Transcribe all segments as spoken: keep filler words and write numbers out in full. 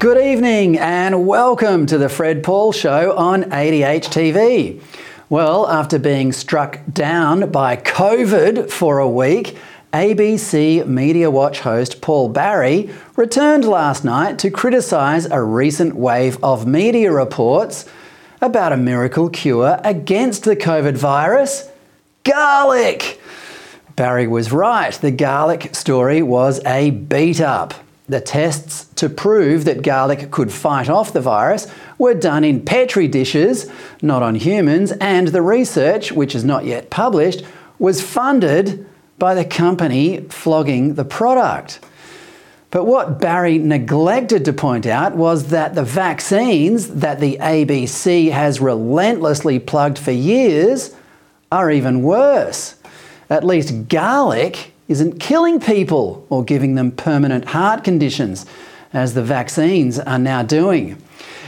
Good evening and welcome to the Fred Paul Show on A D H T V. Well, after being struck down by COVID for a week, A B C Media Watch host Paul Barry returned last night to criticise a recent wave of media reports about a miracle cure against the COVID virus, garlic. Barry was right. The garlic story was a beat-up. The tests to prove that garlic could fight off the virus were done in Petri dishes, not on humans, and the research, which is not yet published, was funded by the company flogging the product. But what Barry neglected to point out was that the vaccines that the A B C has relentlessly plugged for years are even worse. At least garlic isn't killing people or giving them permanent heart conditions, as the vaccines are now doing.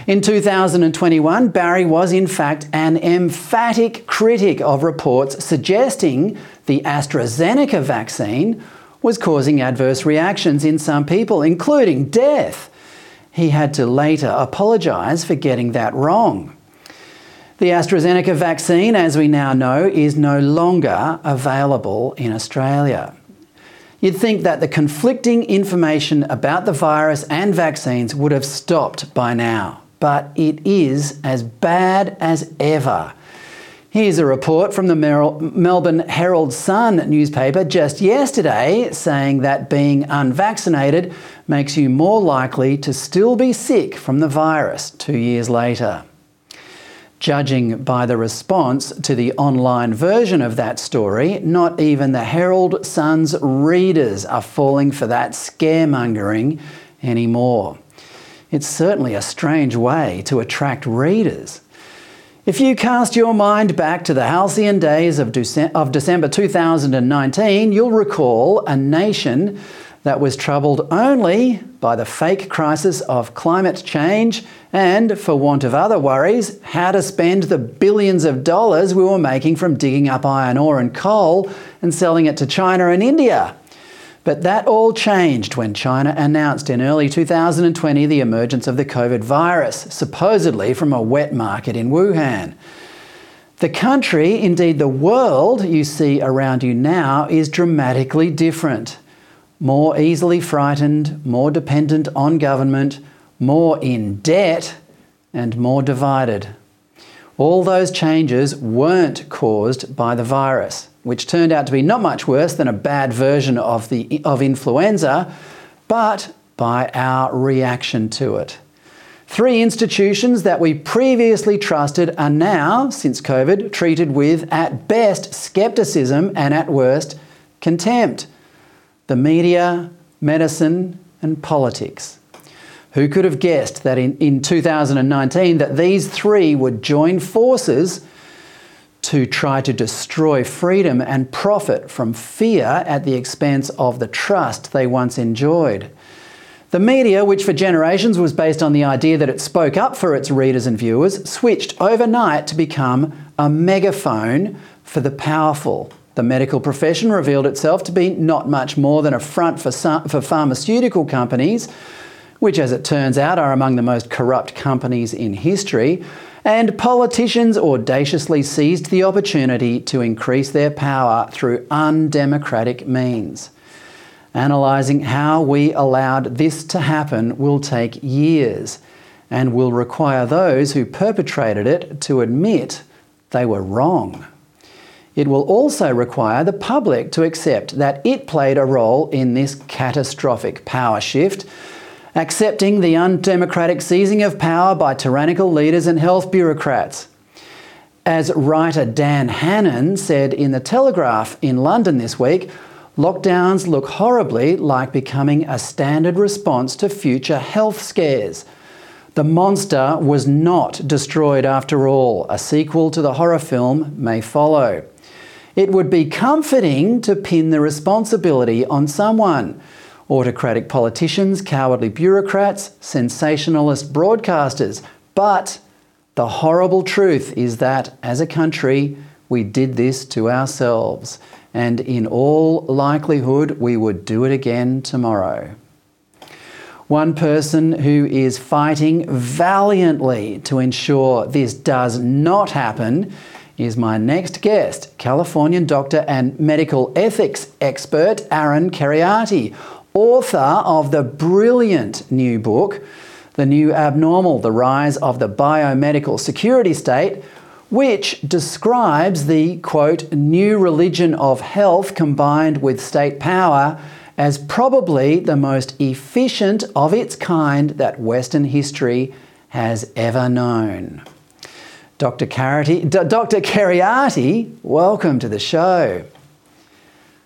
In two thousand twenty-one, Barry was in fact an emphatic critic of reports suggesting the AstraZeneca vaccine was causing adverse reactions in some people, including death. He had to later apologise for getting that wrong. The AstraZeneca vaccine, as we now know, is no longer available in Australia. You'd think that the conflicting information about the virus and vaccines would have stopped by now, but it is as bad as ever. Here's a report from the Mer- Melbourne Herald Sun newspaper just yesterday saying that being unvaccinated makes you more likely to still be sick from the virus two years later. Judging by the response to the online version of that story, not even the Herald Sun's readers are falling for that scaremongering anymore. It's certainly a strange way to attract readers. If you cast your mind back to the halcyon days of December two thousand nineteen, you'll recall a nation that was troubled only by the fake crisis of climate change and, for want of other worries, how to spend the billions of dollars we were making from digging up iron ore and coal and selling it to China and India. But that all changed when China announced in early two thousand twenty the emergence of the COVID virus, supposedly from a wet market in Wuhan. The country, indeed the world you see around you now, is dramatically different. More easily frightened, more dependent on government, more in debt, and more divided. All those changes weren't caused by the virus, which turned out to be not much worse than a bad version of the of influenza, but by our reaction to it. Three institutions that we previously trusted are now, since COVID, treated with, at best, scepticism and at worst, contempt. The media, medicine, and politics. Who could have guessed that in, in two thousand nineteen that these three would join forces to try to destroy freedom and profit from fear at the expense of the trust they once enjoyed? The media, which for generations was based on the idea that it spoke up for its readers and viewers, switched overnight to become a megaphone for the powerful. The medical profession revealed itself to be not much more than a front for, for pharmaceutical companies, which as it turns out are among the most corrupt companies in history, and politicians audaciously seized the opportunity to increase their power through undemocratic means. Analysing how we allowed this to happen will take years and will require those who perpetrated it to admit they were wrong. It will also require the public to accept that it played a role in this catastrophic power shift, accepting the undemocratic seizing of power by tyrannical leaders and health bureaucrats. As writer Dan Hannan said in The Telegraph in London this week, lockdowns look horribly like becoming a standard response to future health scares. The monster was not destroyed after all. A sequel to the horror film may follow. It would be comforting to pin the responsibility on someone. Autocratic politicians, cowardly bureaucrats, sensationalist broadcasters. But the horrible truth is that, as a country, we did this to ourselves. And in all likelihood, we would do it again tomorrow. One person who is fighting valiantly to ensure this does not happen is my next guest, Californian doctor and medical ethics expert Aaron Kheriaty, author of the brilliant new book, The New Abnormal, The Rise of the Biomedical Security State, which describes the, quote, new religion of health combined with state power as probably the most efficient of its kind that Western history has ever known. Doctor Kheriaty, Doctor Kheriaty, welcome to the show.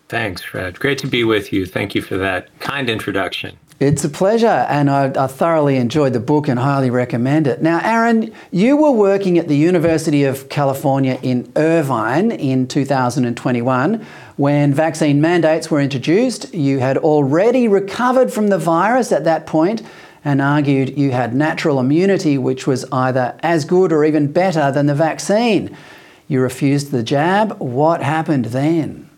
Thanks, Fred. Great to be with you. Thank you for that kind introduction. It's a pleasure, and I, I thoroughly enjoyed the book and highly recommend it. Now, Aaron, you were working at the University of California in Irvine in two thousand twenty-one when vaccine mandates were introduced. You had already recovered from the virus at that point and argued you had natural immunity, which was either as good or even better than the vaccine. You refused the jab. What happened then?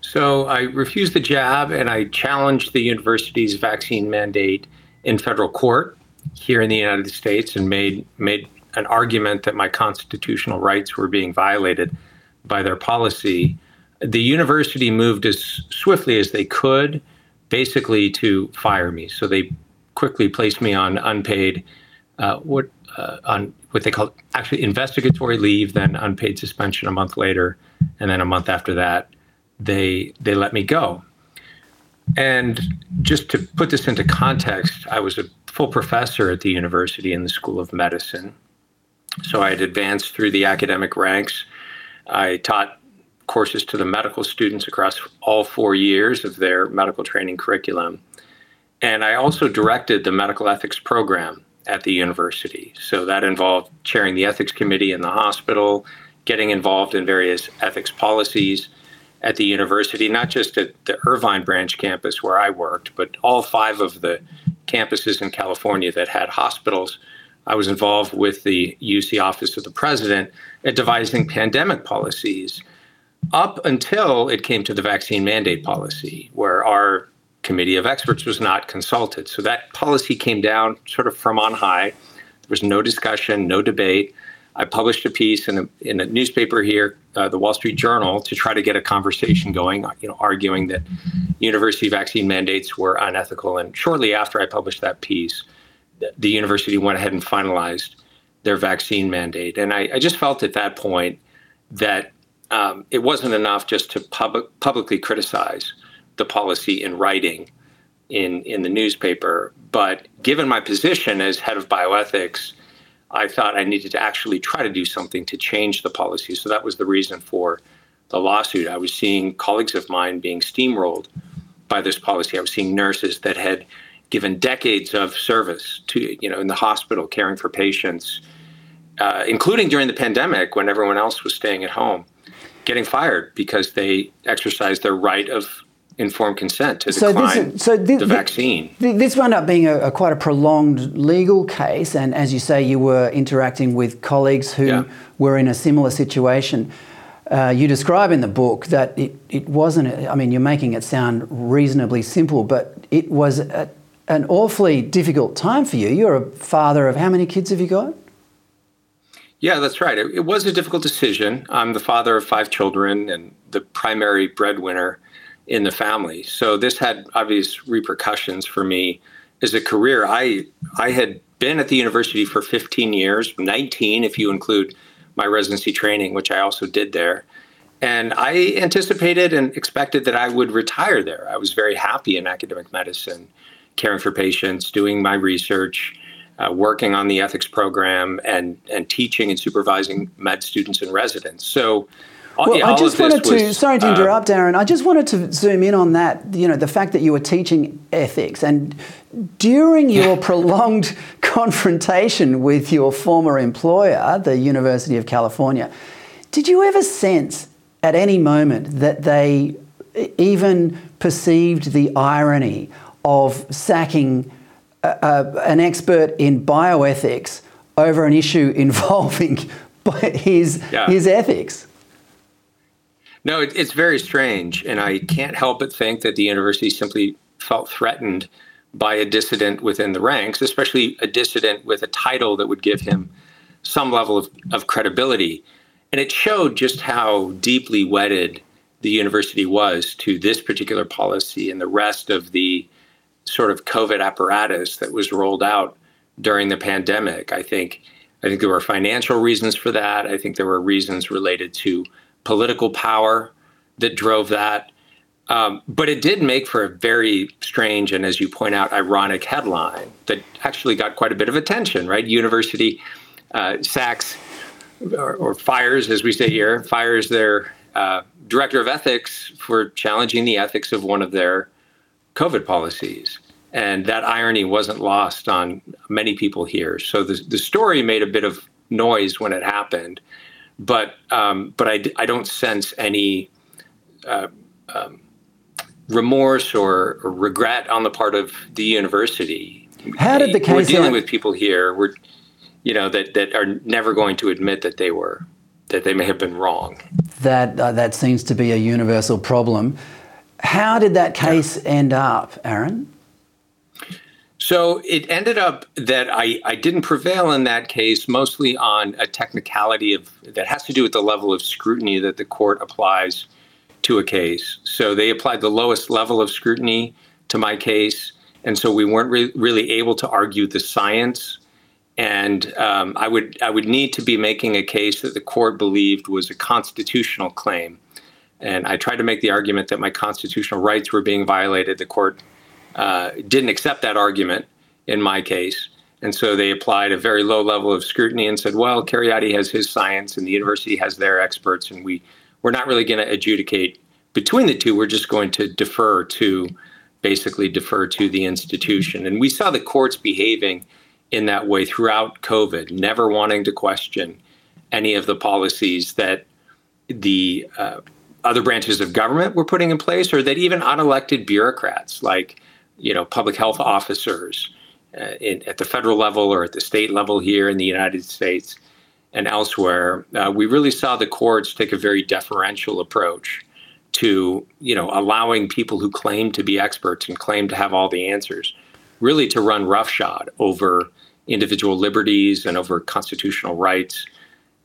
So I refused the jab and I challenged the university's vaccine mandate in federal court here in the United States and made made an argument that my constitutional rights were being violated by their policy. The university moved as swiftly as they could, basically to fire me. So they quickly placed me on unpaid, uh, what uh, on what they called actually investigatory leave, then unpaid suspension a month later, and then a month after that, They they let me go. And just to put this into context, I was a full professor at the university in the School of Medicine. So I had advanced through the academic ranks. I taught courses to the medical students across all four years of their medical training curriculum. And I also directed the medical ethics program at the university. So that involved chairing the ethics committee in the hospital, getting involved in various ethics policies at the university, not just at the Irvine branch campus where I worked, but all five of the campuses in California that had hospitals. I was involved with the U C Office of the President at devising pandemic policies up until it came to the vaccine mandate policy, where our committee of experts was not consulted. So that policy came down sort of from on high. There was no discussion, no debate. I published a piece in a, in a newspaper here, uh, the Wall Street Journal, to try to get a conversation going, you know, arguing that university vaccine mandates were unethical. And shortly after I published that piece, the university went ahead and finalized their vaccine mandate. And I, I just felt at that point that um, it wasn't enough just to pub- publicly criticize the policy in writing in, in the newspaper. But given my position as head of bioethics, I thought I needed to actually try to do something to change the policy. So that was the reason for the lawsuit. I was seeing colleagues of mine being steamrolled by this policy. I was seeing nurses that had given decades of service to, you know, in the hospital, caring for patients, uh, including during the pandemic when everyone else was staying at home, getting fired because they exercised their right of informed consent to so decline this, so th- the vaccine. Th- this wound up being a, a quite a prolonged legal case, and as you say, you were interacting with colleagues who yeah. were in a similar situation. Uh, you describe in the book that it, it wasn't, I mean, you're making it sound reasonably simple, but it was a, an awfully difficult time for you. You're a father of how many kids have you got? Yeah, that's right. It, it was a difficult decision. I'm the father of five children and the primary breadwinner in the family. So this had obvious repercussions for me as a career. I I had been at the university for fifteen years, nineteen if you include my residency training, which I also did there. And I anticipated and expected that I would retire there. I was very happy in academic medicine, caring for patients, doing my research, uh, working on the ethics program, and and teaching and supervising med students and residents. So Well, yeah, I just wanted to, was, sorry to interrupt, uh, Aaron, I just wanted to zoom in on that, you know, the fact that you were teaching ethics. And during your prolonged confrontation with your former employer, the University of California, did you ever sense at any moment that they even perceived the irony of sacking a, a, an expert in bioethics over an issue involving his, yeah. his ethics? No, it, it's very strange, and I can't help but think that the university simply felt threatened by a dissident within the ranks, especially a dissident with a title that would give him some level of, of credibility. And it showed just how deeply wedded the university was to this particular policy and the rest of the sort of COVID apparatus that was rolled out during the pandemic. I think, I think there were financial reasons for that. I think there were reasons related to political power that drove that. Um, but it did make for a very strange and, as you point out, ironic headline that actually got quite a bit of attention, right? University uh, sacks or, or fires, as we say here, fires their uh, director of ethics for challenging the ethics of one of their COVID policies. And that irony wasn't lost on many people here. So the, the story made a bit of noise when it happened. But um, but I, I don't sense any uh, um, remorse or, or regret on the part of the university. How did the case We're dealing end? with people here, we're, you know, that, that are never going to admit that they were, that they may have been wrong. That uh, that seems to be a universal problem. How did that case yeah. end up, Aaron? So it ended up that I, I didn't prevail in that case, mostly on a technicality of that has to do with the level of scrutiny that the court applies to a case. So they applied the lowest level of scrutiny to my case, and so we weren't re- really able to argue the science. And um, I would I would need to be making a case that the court believed was a constitutional claim. And I tried to make the argument that my constitutional rights were being violated. The court Uh, didn't accept that argument in my case. And so they applied a very low level of scrutiny and said, well, Kheriaty has his science and the university has their experts, and we, we're not really going to adjudicate between the two. We're just going to defer to, basically defer to the institution. And we saw the courts behaving in that way throughout COVID, never wanting to question any of the policies that the uh, other branches of government were putting in place, or that even unelected bureaucrats like you know, public health officers uh, in, at the federal level or at the state level here in the United States and elsewhere. Uh, we really saw the courts take a very deferential approach to, you know, allowing people who claim to be experts and claim to have all the answers, really to run roughshod over individual liberties and over constitutional rights.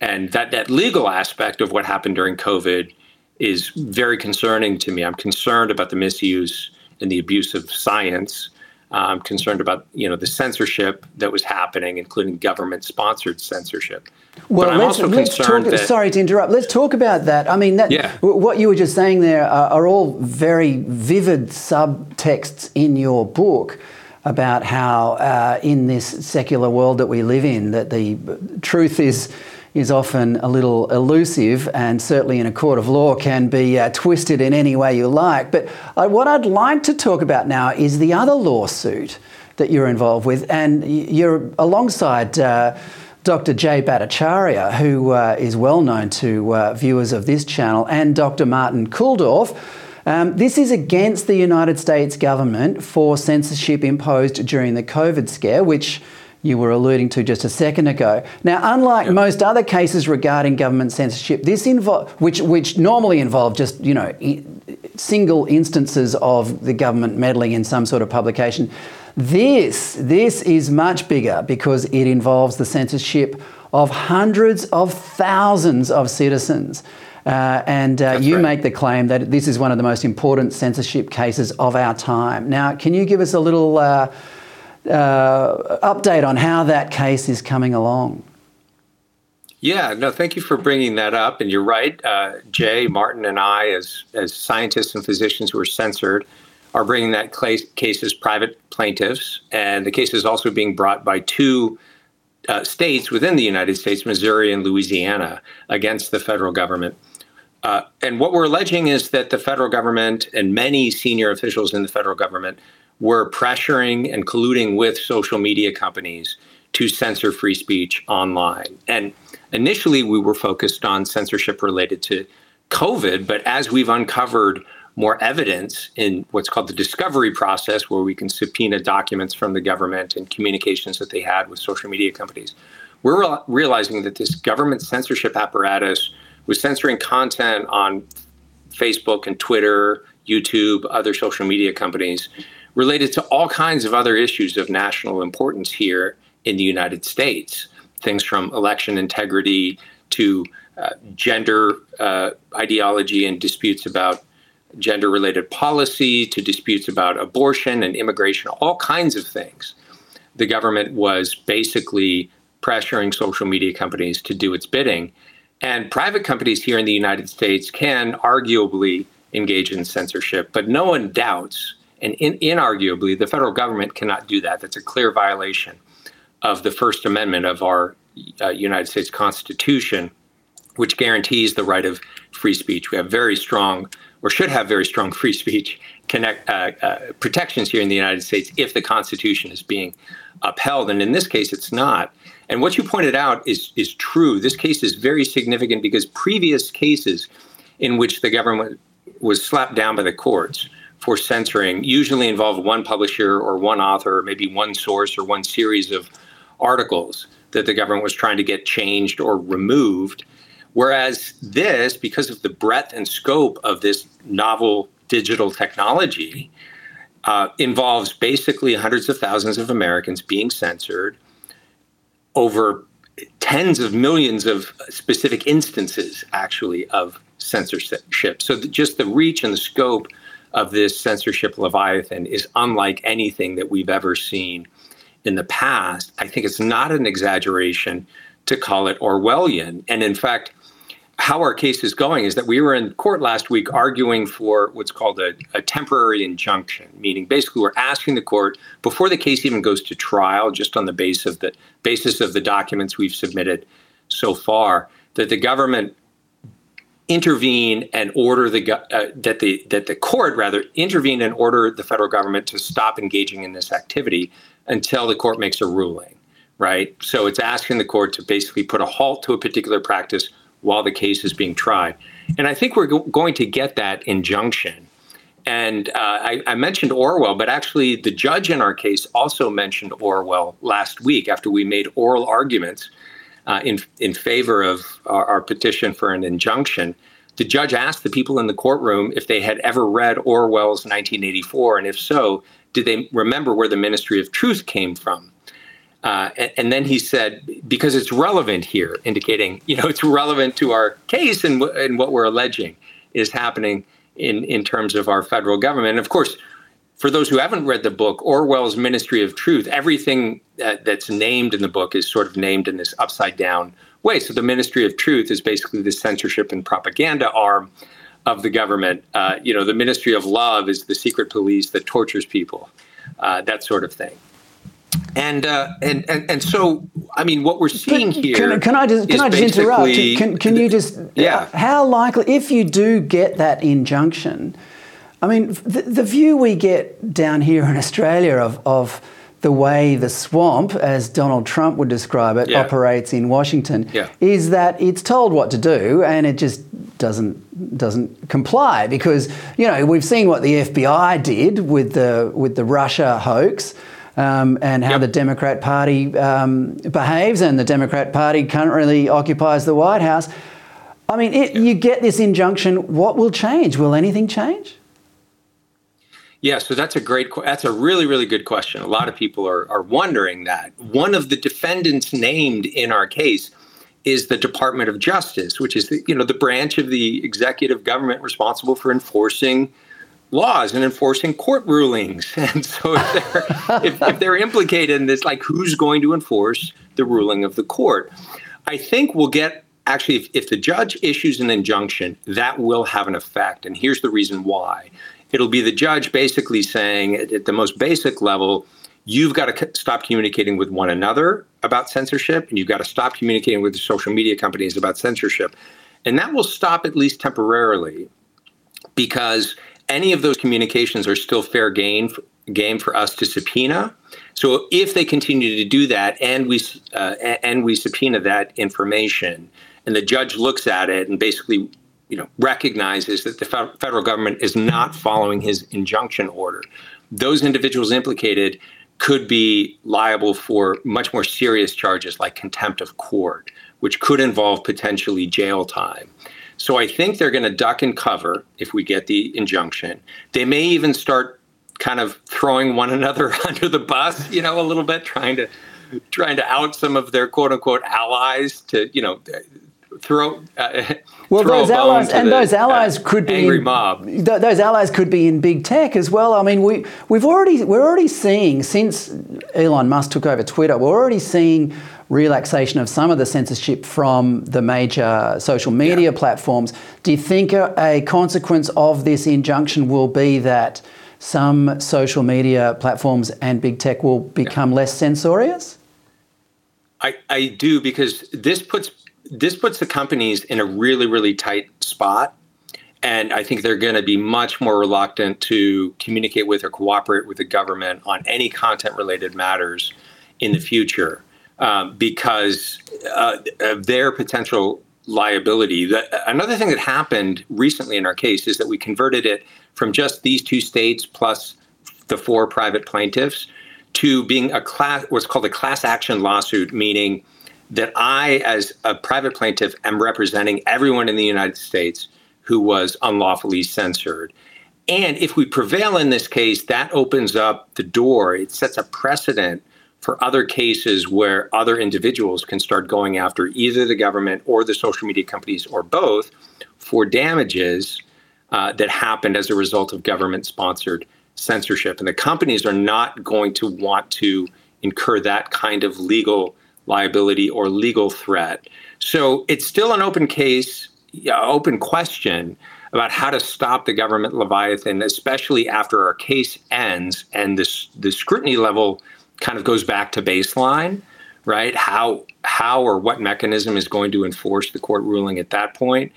And that, that legal aspect of what happened during COVID is very concerning to me. I'm concerned about the misuse and the abuse of science. I'm um, concerned about, you know, the censorship that was happening, including government-sponsored censorship. Well, but I'm let's, also let's concerned talk, that, sorry to interrupt. Let's talk about that. I mean, that, yeah. w- what you were just saying there are, are all very vivid subtexts in your book about how, uh, in this secular world that we live in, that the truth is is often a little elusive, and certainly in a court of law can be uh, twisted in any way you like. But uh, what I'd like to talk about now is the other lawsuit that you're involved with, and you're alongside uh, Doctor Jay Bhattacharya, who uh, is well known to uh, viewers of this channel, and Doctor Martin Kulldorff, Um, this is against the United States government for censorship imposed during the COVID scare, which you were alluding to just a second ago. Now, unlike yeah. most other cases regarding government censorship, this invo- which which normally involve just, you know, I- single instances of the government meddling in some sort of publication, this this is much bigger because it involves the censorship of hundreds of thousands of citizens. Uh, and uh, you right. make the claim that this is one of the most important censorship cases of our time. Now, can you give us a little Uh, Uh, update on how that case is coming along? Yeah, no, thank you for bringing that up. And you're right, uh, Jay, Martin, and I, as as scientists and physicians who are censored, are bringing that case, case as private plaintiffs. And the case is also being brought by two uh, states within the United States, Missouri and Louisiana, against the federal government. Uh, and what we're alleging is that the federal government and many senior officials in the federal government were pressuring and colluding with social media companies to censor free speech online. And initially, we were focused on censorship related to COVID, but as we've uncovered more evidence in what's called the discovery process, where we can subpoena documents from the government and communications that they had with social media companies, we're re- realizing that this government censorship apparatus was censoring content on Facebook and Twitter, YouTube, other social media companies, related to all kinds of other issues of national importance here in the United States, things from election integrity to uh, gender uh, ideology and disputes about gender-related policy, to disputes about abortion and immigration, all kinds of things. The government was basically pressuring social media companies to do its bidding. And private companies here in the United States can arguably engage in censorship, but no one doubts, and in, inarguably, the federal government cannot do that. That's a clear violation of the First Amendment of our uh, United States Constitution, which guarantees the right of free speech. We have very strong, or should have very strong, free speech connect, uh, uh, protections here in the United States if the Constitution is being upheld. And in this case, it's not. And what you pointed out is is true. This case is very significant because previous cases in which the government was slapped down by the courts for censoring usually involve one publisher or one author, or maybe one source or one series of articles that the government was trying to get changed or removed. Whereas this, because of the breadth and scope of this novel digital technology, uh, involves basically hundreds of thousands of Americans being censored over tens of millions of specific instances, actually, of censorship. So just the reach and the scope of this censorship leviathan is unlike anything that we've ever seen in the past. I think it's not an exaggeration to call it Orwellian. And in fact, how our case is going is that we were in court last week arguing for what's called a, a temporary injunction, meaning basically we're asking the court, before the case even goes to trial, just on the basis of the, basis of the documents we've submitted so far, that the government intervene and order the uh, that the that the court rather intervene and order the federal government to stop engaging in this activity until the court makes a ruling, right? So it's asking the court to basically put a halt to a particular practice while the case is being tried. And I think we're go- going to get that injunction. And uh, I, I mentioned Orwell, but actually the judge in our case also mentioned Orwell last week after we made oral arguments Uh, in in favor of our, our petition for an injunction. The judge asked the people in the courtroom if they had ever read Orwell's nineteen eighty-four, and if so, did they remember where the Ministry of Truth came from? Uh, and, and then he said, because it's relevant here, indicating, you know, it's relevant to our case and, w- and what we're alleging is happening in, in terms of our federal government. And of course, for those who haven't read the book, Orwell's Ministry of Truth, everything uh, that's named in the book is sort of named in this upside down way. So the Ministry of Truth is basically the censorship and propaganda arm of the government. Uh, you know, the Ministry of Love is the secret police that tortures people, uh, that sort of thing. And, uh, and and and so, I mean, what we're seeing can, here can, can I just can I just interrupt? Can can you just yeah? How likely, if you do get that injunction? I mean, the, the view we get down here in Australia of, of the way the swamp, as Donald Trump would describe it, yeah. operates in Washington, yeah. is that it's told what to do and it just doesn't doesn't comply, because, you know, we've seen what the F B I did with the with the Russia hoax, um, and how yep. the Democrat Party um, behaves, and the Democrat Party currently occupies the White House. I mean, it, yeah. you get this injunction. What will change? Will anything change? Yeah, so that's a great, that's a really, really good question. A lot of people are are wondering that. One of the defendants named in our case is the Department of Justice, which is the, you know, the branch of the executive government responsible for enforcing laws and enforcing court rulings. And so if they're, if, if they're implicated in this, like, who's going to enforce the ruling of the court? I think we'll get, actually, if, if the judge issues an injunction, that will have an effect. And here's the reason why. It'll be the judge basically saying, at the most basic level, you've got to stop communicating with one another about censorship, and you've got to stop communicating with the social media companies about censorship. And that will stop, at least temporarily, because any of those communications are still fair game for, game for us to subpoena. So if they continue to do that, and we uh, and we subpoena that information, and the judge looks at it and basically, you know, recognizes that the federal government is not following his injunction order, those individuals implicated could be liable for much more serious charges like contempt of court, which could involve potentially jail time. So I think they're going to duck and cover if we get the injunction. They may even start kind of throwing one another under the bus, you know, a little bit, trying to trying to out some of their quote unquote allies to, you know, throw uh, well throw those allies and the, those allies uh, could be angry in, mob th- those allies could be in big tech as well. I mean, we we've already we're already seeing, since Elon Musk took over Twitter, we're already seeing relaxation of some of the censorship from the major social media yeah. platforms. Do you think a, a consequence of this injunction will be that some social media platforms and big tech will become yeah. less censorious? I I do, because this puts This puts the companies in a really, really tight spot, and I think they're going to be much more reluctant to communicate with or cooperate with the government on any content-related matters in the future um, because uh, of their potential liability. The, another thing that happened recently in our case is that we converted it from just these two states plus the four private plaintiffs to being a class, what's called a class action lawsuit, meaning that I, as a private plaintiff, am representing everyone in the United States who was unlawfully censored. And if we prevail in this case, that opens up the door. It sets a precedent for other cases where other individuals can start going after either the government or the social media companies or both for damages uh, that happened as a result of government-sponsored censorship. And the companies are not going to want to incur that kind of legal liability or legal threat. So it's still an open case, open question about how to stop the government Leviathan, especially after our case ends and this the scrutiny level kind of goes back to baseline, right? How how or what mechanism is going to enforce the court ruling at that point?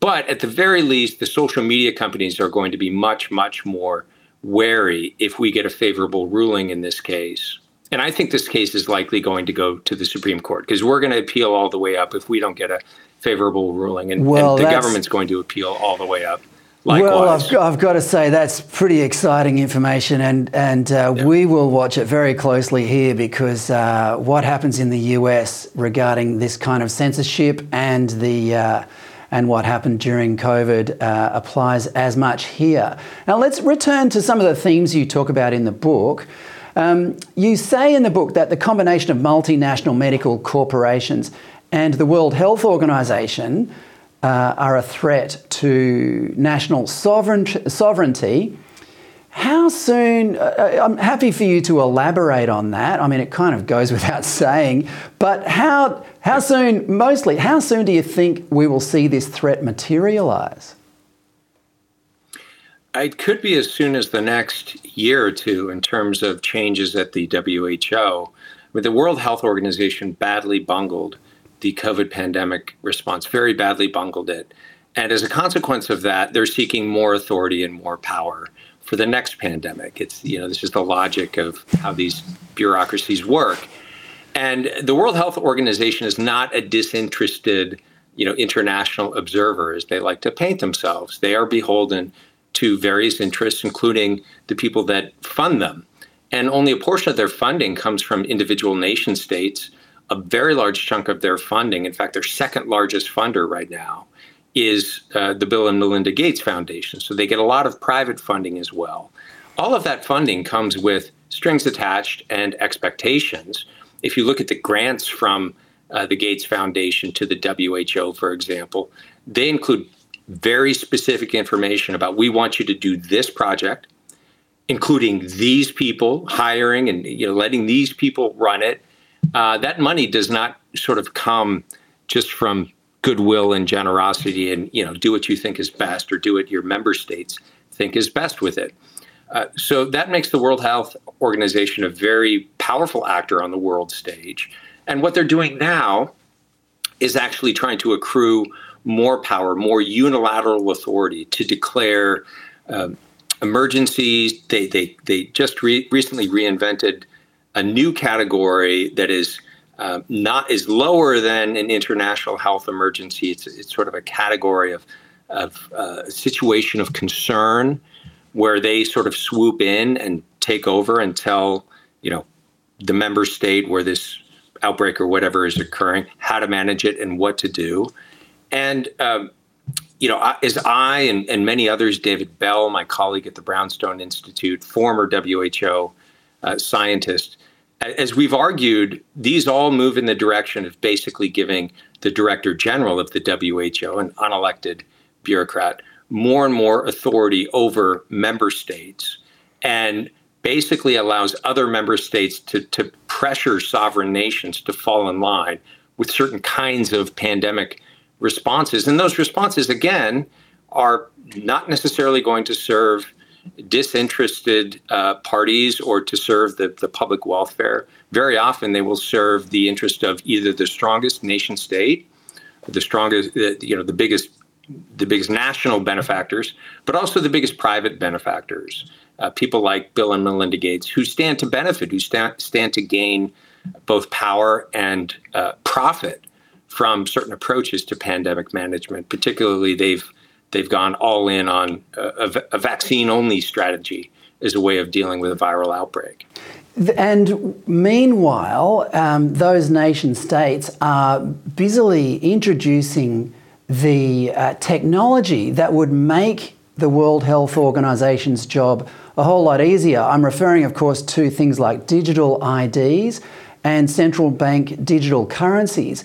But at the very least, the social media companies are going to be much, much more wary if we get a favorable ruling in this case. And I think this case is likely going to go to the Supreme Court, because we're going to appeal all the way up if we don't get a favorable ruling. And, well, and the government's going to appeal all the way up. Likewise. Well, I've, I've got to say that's pretty exciting information. And, and uh, yeah. we will watch it very closely here, because uh, what happens in the U S regarding this kind of censorship and the uh, and what happened during COVID uh, applies as much here. Now, let's return to some of the themes you talk about in the book. Um, you say in the book that the combination of multinational medical corporations and the World Health Organization uh, are a threat to national sovereignty. How soon, uh, I'm happy for you to elaborate on that. I mean, it kind of goes without saying, but how, how soon, mostly, how soon do you think we will see this threat materialize? It could be as soon as the next year or two in terms of changes at the W H O. But the World Health Organization badly bungled the COVID pandemic response, very badly bungled it. And as a consequence of that, they're seeking more authority and more power for the next pandemic. It's, you know, this is the logic of how these bureaucracies work. And the World Health Organization is not a disinterested you know, international observers. They like to paint themselves. They are beholden to various interests, including the people that fund them. And only a portion of their funding comes from individual nation states. A very large chunk of their funding, in fact, their second largest funder right now, is uh, the Bill and Melinda Gates Foundation. So they get a lot of private funding as well. All of that funding comes with strings attached and expectations. If you look at the grants from uh, the Gates Foundation to the W H O, for example, they include very specific information about, we want you to do this project, including these people, hiring and you know letting these people run it. Uh, that money does not sort of come just from goodwill and generosity and, you know, do what you think is best or do what your member states think is best with it. Uh, so that makes the World Health Organization a very powerful actor on the world stage. And what they're doing now is actually trying to accrue more power, more unilateral authority to declare um, emergencies. They, they, they just re- recently reinvented a new category that is uh, not is lower than an international health emergency. It's, it's sort of a category of of uh, situation of concern, where they sort of swoop in and take over and tell, you know, the member state where this outbreak or whatever is occurring how to manage it and what to do. And um, you know, as I and, and many others, David Bell, my colleague at the Brownstone Institute, former W H O Uh, scientists, as we've argued, these all move in the direction of basically giving the director general of the W H O, an unelected bureaucrat, more and more authority over member states, and basically allows other member states to, to pressure sovereign nations to fall in line with certain kinds of pandemic responses. And those responses, again, are not necessarily going to serve disinterested uh, parties or to serve the, the public welfare. Very often they will serve the interest of either the strongest nation state, the strongest, uh, you know, the biggest, the biggest national benefactors, but also the biggest private benefactors, uh, people like Bill and Melinda Gates, who stand to benefit, who stand, stand to gain both power and uh, profit from certain approaches to pandemic management. Particularly, they've They've gone all in on a, a vaccine-only strategy as a way of dealing with a viral outbreak. And meanwhile, um, those nation states are busily introducing the uh, technology that would make the World Health Organization's job a whole lot easier. I'm referring, of course, to things like digital I Ds and central bank digital currencies.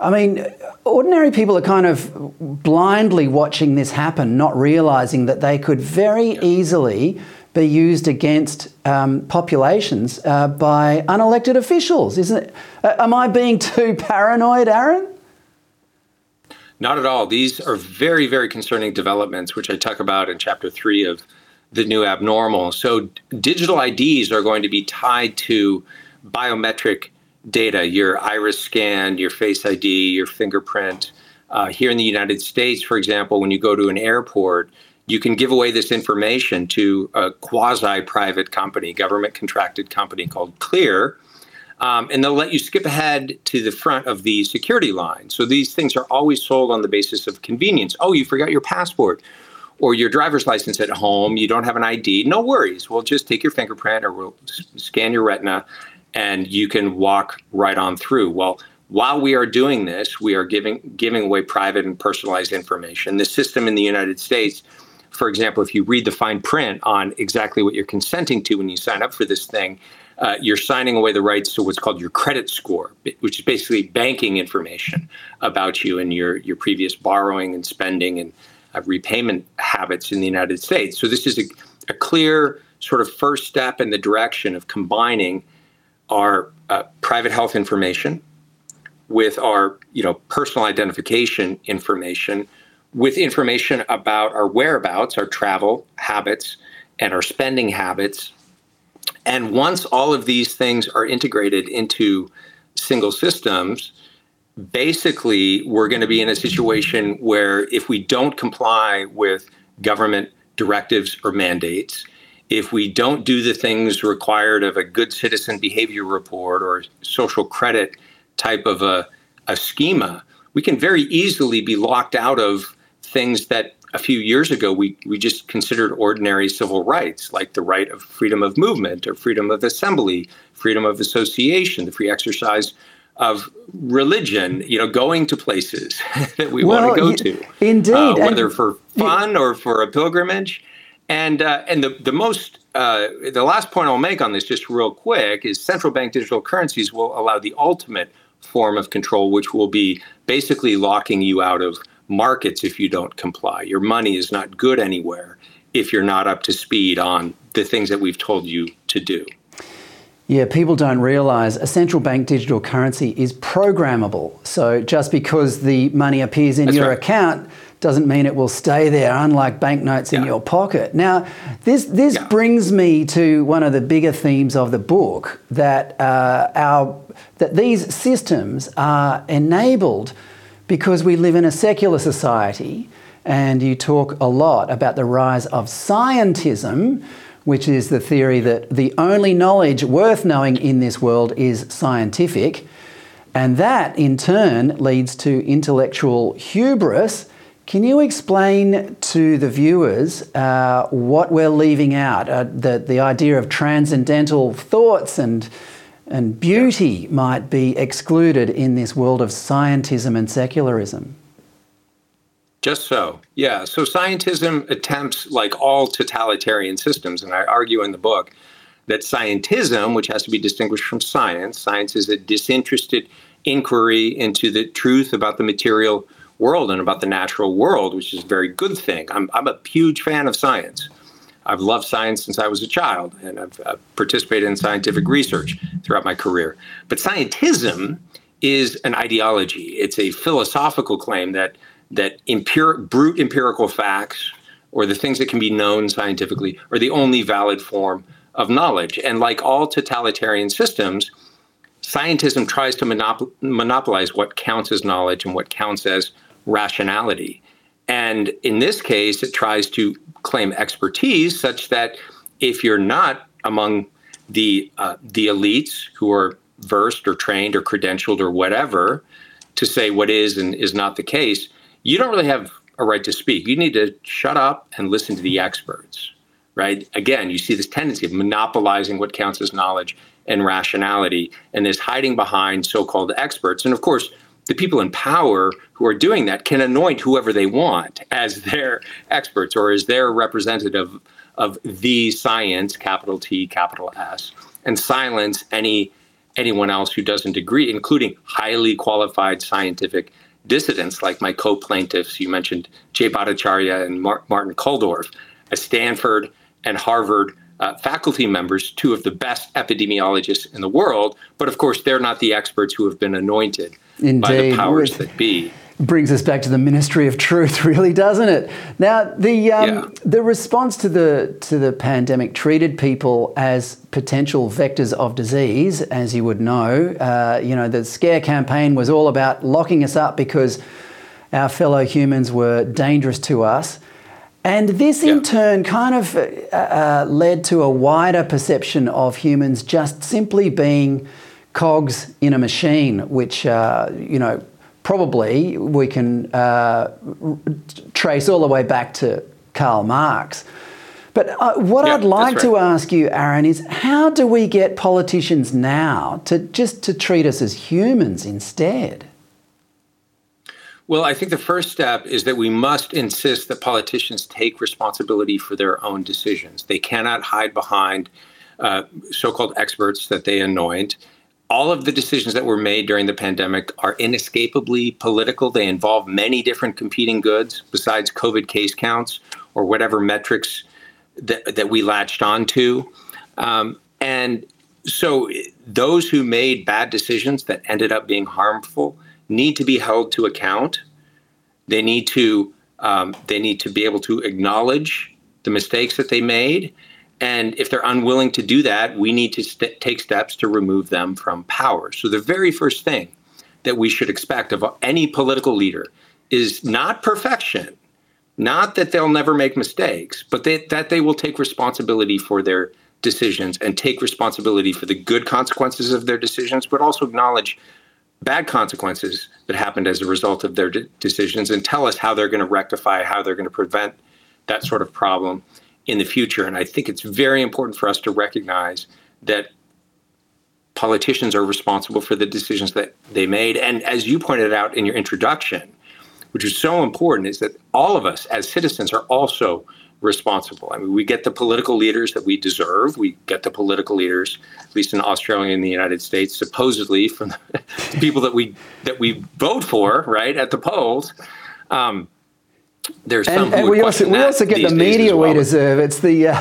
I mean, ordinary people are kind of blindly watching this happen, not realizing that they could very easily be used against um, populations uh, by unelected officials, isn't it? Uh, am I being too paranoid, Aaron? Not at all. These are very, very concerning developments, which I talk about in Chapter three of The New Abnormal. So digital I Ds are going to be tied to biometric data, your iris scan, your face I D, your fingerprint. Uh, here in the United States, for example, when you go to an airport, you can give away this information to a quasi-private company, government-contracted company called Clear, um, and they'll let you skip ahead to the front of the security line. So these things are always sold on the basis of convenience. Oh, you forgot your passport or your driver's license at home. You don't have an I D. No worries. We'll just take your fingerprint or we'll scan your retina, and you can walk right on through. Well, while we are doing this, we are giving giving away private and personalized information. The system in the United States, for example, if you read the fine print on exactly what you're consenting to when you sign up for this thing, uh, you're signing away the rights to what's called your credit score, which is basically banking information about you and your, your previous borrowing and spending and uh, repayment habits in the United States. So this is a, a clear sort of first step in the direction of combining our uh, private health information with our, you know, personal identification information, with information about our whereabouts, our travel habits, and our spending habits. And once all of these things are integrated into single systems, basically we're going to be in a situation where if we don't comply with government directives or mandates, if we don't do the things required of a good citizen behavior report or social credit type of a, a schema, we can very easily be locked out of things that a few years ago we, we just considered ordinary civil rights, like the right of freedom of movement or freedom of assembly, freedom of association, the free exercise of religion, you know, going to places that we well, want to go y- to, indeed, uh, whether and, for fun y- or for a pilgrimage. And uh, and the the most uh, the last point I'll make on this, just real quick, is central bank digital currencies will allow the ultimate form of control, which will be basically locking you out of markets if you don't comply. Your money is not good anywhere if you're not up to speed on the things that we've told you to do. Yeah, people don't realize a central bank digital currency is programmable. So just because the money appears in That's your right. account doesn't mean it will stay there, unlike banknotes yeah. in your pocket. Now, this this yeah. brings me to one of the bigger themes of the book, that uh, our that these systems are enabled because we live in a secular society, and you talk a lot about the rise of scientism, which is the theory that the only knowledge worth knowing in this world is scientific. And that in turn leads to intellectual hubris. Can you explain to the viewers uh, what we're leaving out? Uh, the, the idea of transcendental thoughts and, and beauty might be excluded in this world of scientism and secularism. Just so, yeah. So scientism attempts, like all totalitarian systems, and I argue in the book, that scientism, which has to be distinguished from science, science is a disinterested inquiry into the truth about the material world and about the natural world, which is a very good thing. I'm, I'm a huge fan of science. I've loved science since I was a child, and I've uh, participated in scientific research throughout my career. But scientism is an ideology. It's a philosophical claim that that empir- brute empirical facts, or the things that can be known scientifically, are the only valid form of knowledge. And like all totalitarian systems, scientism tries to monop- monopolize what counts as knowledge and what counts as rationality. And in this case, it tries to claim expertise such that if you're not among the uh, the elites who are versed or trained or credentialed or whatever to say what is and is not the case, you don't really have a right to speak. You need to shut up and listen to the experts, right? Again, you see this tendency of monopolizing what counts as knowledge and rationality, and this hiding behind so-called experts. And of course, the people in power who are doing that can anoint whoever they want as their experts or as their representative of the science, capital T, capital S, and silence any anyone else who doesn't agree, including highly qualified scientific dissidents like my co-plaintiffs. You mentioned Jay Bhattacharya and Mar- Martin Kulldorff, a Stanford and Harvard Uh, faculty members, two of the best epidemiologists in the world, but of course they're not the experts who have been anointed Indeed. By the powers Which that be. Brings us back to the Ministry of Truth, really, doesn't it? Now, the um, yeah. the response to the to the pandemic treated people as potential vectors of disease, as you would know. Uh, you know, the scare campaign was all about locking us up because our fellow humans were dangerous to us. And this in yeah. turn kind of uh, led to a wider perception of humans just simply being cogs in a machine, which, uh, you know, probably we can uh, trace all the way back to Karl Marx. But uh, what yeah, I'd like that's right. to ask you, Aaron, is how do we get politicians now to just to treat us as humans instead? Well, I think the first step is that we must insist that politicians take responsibility for their own decisions. They cannot hide behind uh, so-called experts that they anoint. All of the decisions that were made during the pandemic are inescapably political. They involve many different competing goods besides COVID case counts or whatever metrics that, that we latched onto. Um, and so those who made bad decisions that ended up being harmful need to be held to account. They need to um, they need to be able to acknowledge the mistakes that they made. And if they're unwilling to do that, we need to st- take steps to remove them from power. So the very first thing that we should expect of any political leader is not perfection, not that they'll never make mistakes, but they, that they will take responsibility for their decisions and take responsibility for the good consequences of their decisions, but also acknowledge bad consequences that happened as a result of their de- decisions and tell us how they're going to rectify, how they're going to prevent that sort of problem in the future. And I think it's very important for us to recognize that politicians are responsible for the decisions that they made. And as you pointed out in your introduction, which is so important, is that all of us as citizens are also responsible. I mean, we get the political leaders that we deserve. We get the political leaders, at least in Australia and the United States, supposedly from the people that we that we vote for, right, at the polls. Um, there's and, some who and we also we also get the media well. we deserve. It's the, uh,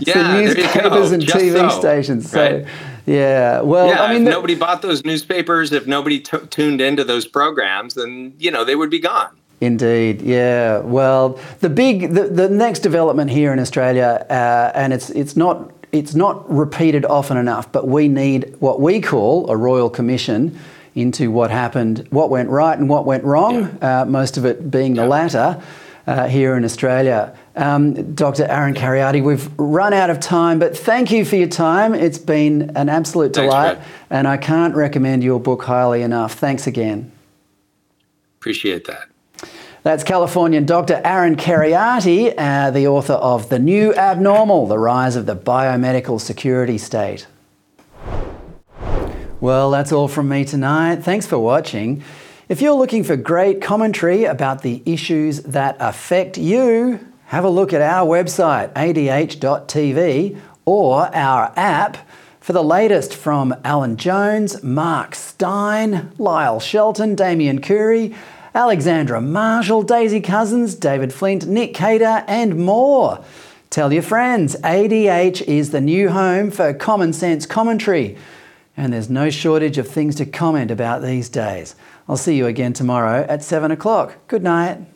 it's yeah, the newspapers and Just T V so, stations. So. Right? Yeah, well, yeah, I mean, if the, nobody bought those newspapers, if nobody t- tuned into those programs, then, you know, they would be gone. Indeed, yeah. Well, the big, the, the next development here in Australia, uh, and it's it's not it's not repeated often enough, but we need what we call a royal commission into what happened, what went right and what went wrong. Yeah. Uh, most of it being yeah. the latter uh, here in Australia. Um, Doctor Aaron Kheriaty, we've run out of time, but thank you for your time. It's been an absolute delight. Thanks, Fred. And I can't recommend your book highly enough. Thanks again. Appreciate that. That's Californian Doctor Aaron Kheriaty, uh, the author of The New Abnormal, The Rise of the Biomedical Security State. Well, that's all from me tonight. Thanks for watching. If you're looking for great commentary about the issues that affect you, have a look at our website, A D H dot T V, or our app for the latest from Alan Jones, Mark Stein, Lyle Shelton, Damien Curry, Alexandra Marshall, Daisy Cousins, David Flint, Nick Cater, and more. Tell your friends, A D H is the new home for common sense commentary. And there's no shortage of things to comment about these days. I'll see you again tomorrow at seven o'clock. Good night.